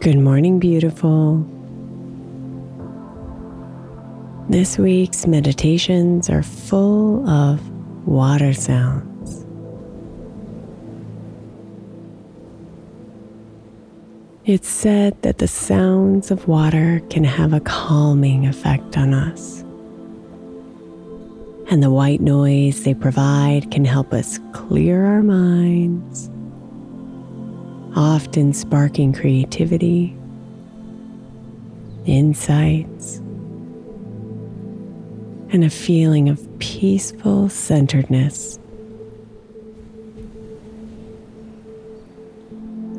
Good morning, beautiful. This week's meditations are full of water sounds. It's said that the sounds of water can have a calming effect on us, and the white noise they provide can help us clear our minds, often sparking creativity, insights, and a feeling of peaceful centeredness.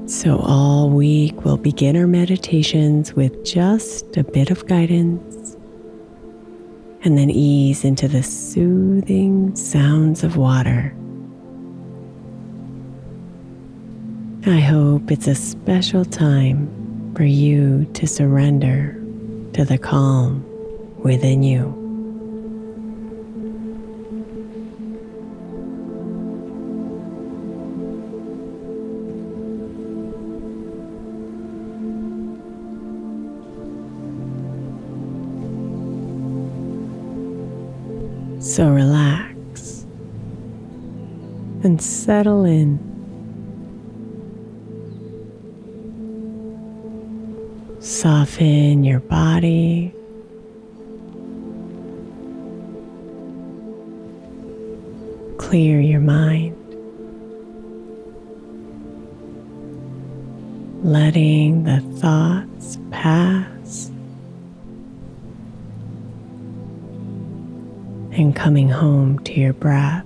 So all week we'll begin our meditations with just a bit of guidance and then ease into the soothing sounds of water. I hope it's a special time for you to surrender to the calm within you. So relax and settle in. Soften your body, clear your mind, letting the thoughts pass and coming home to your breath.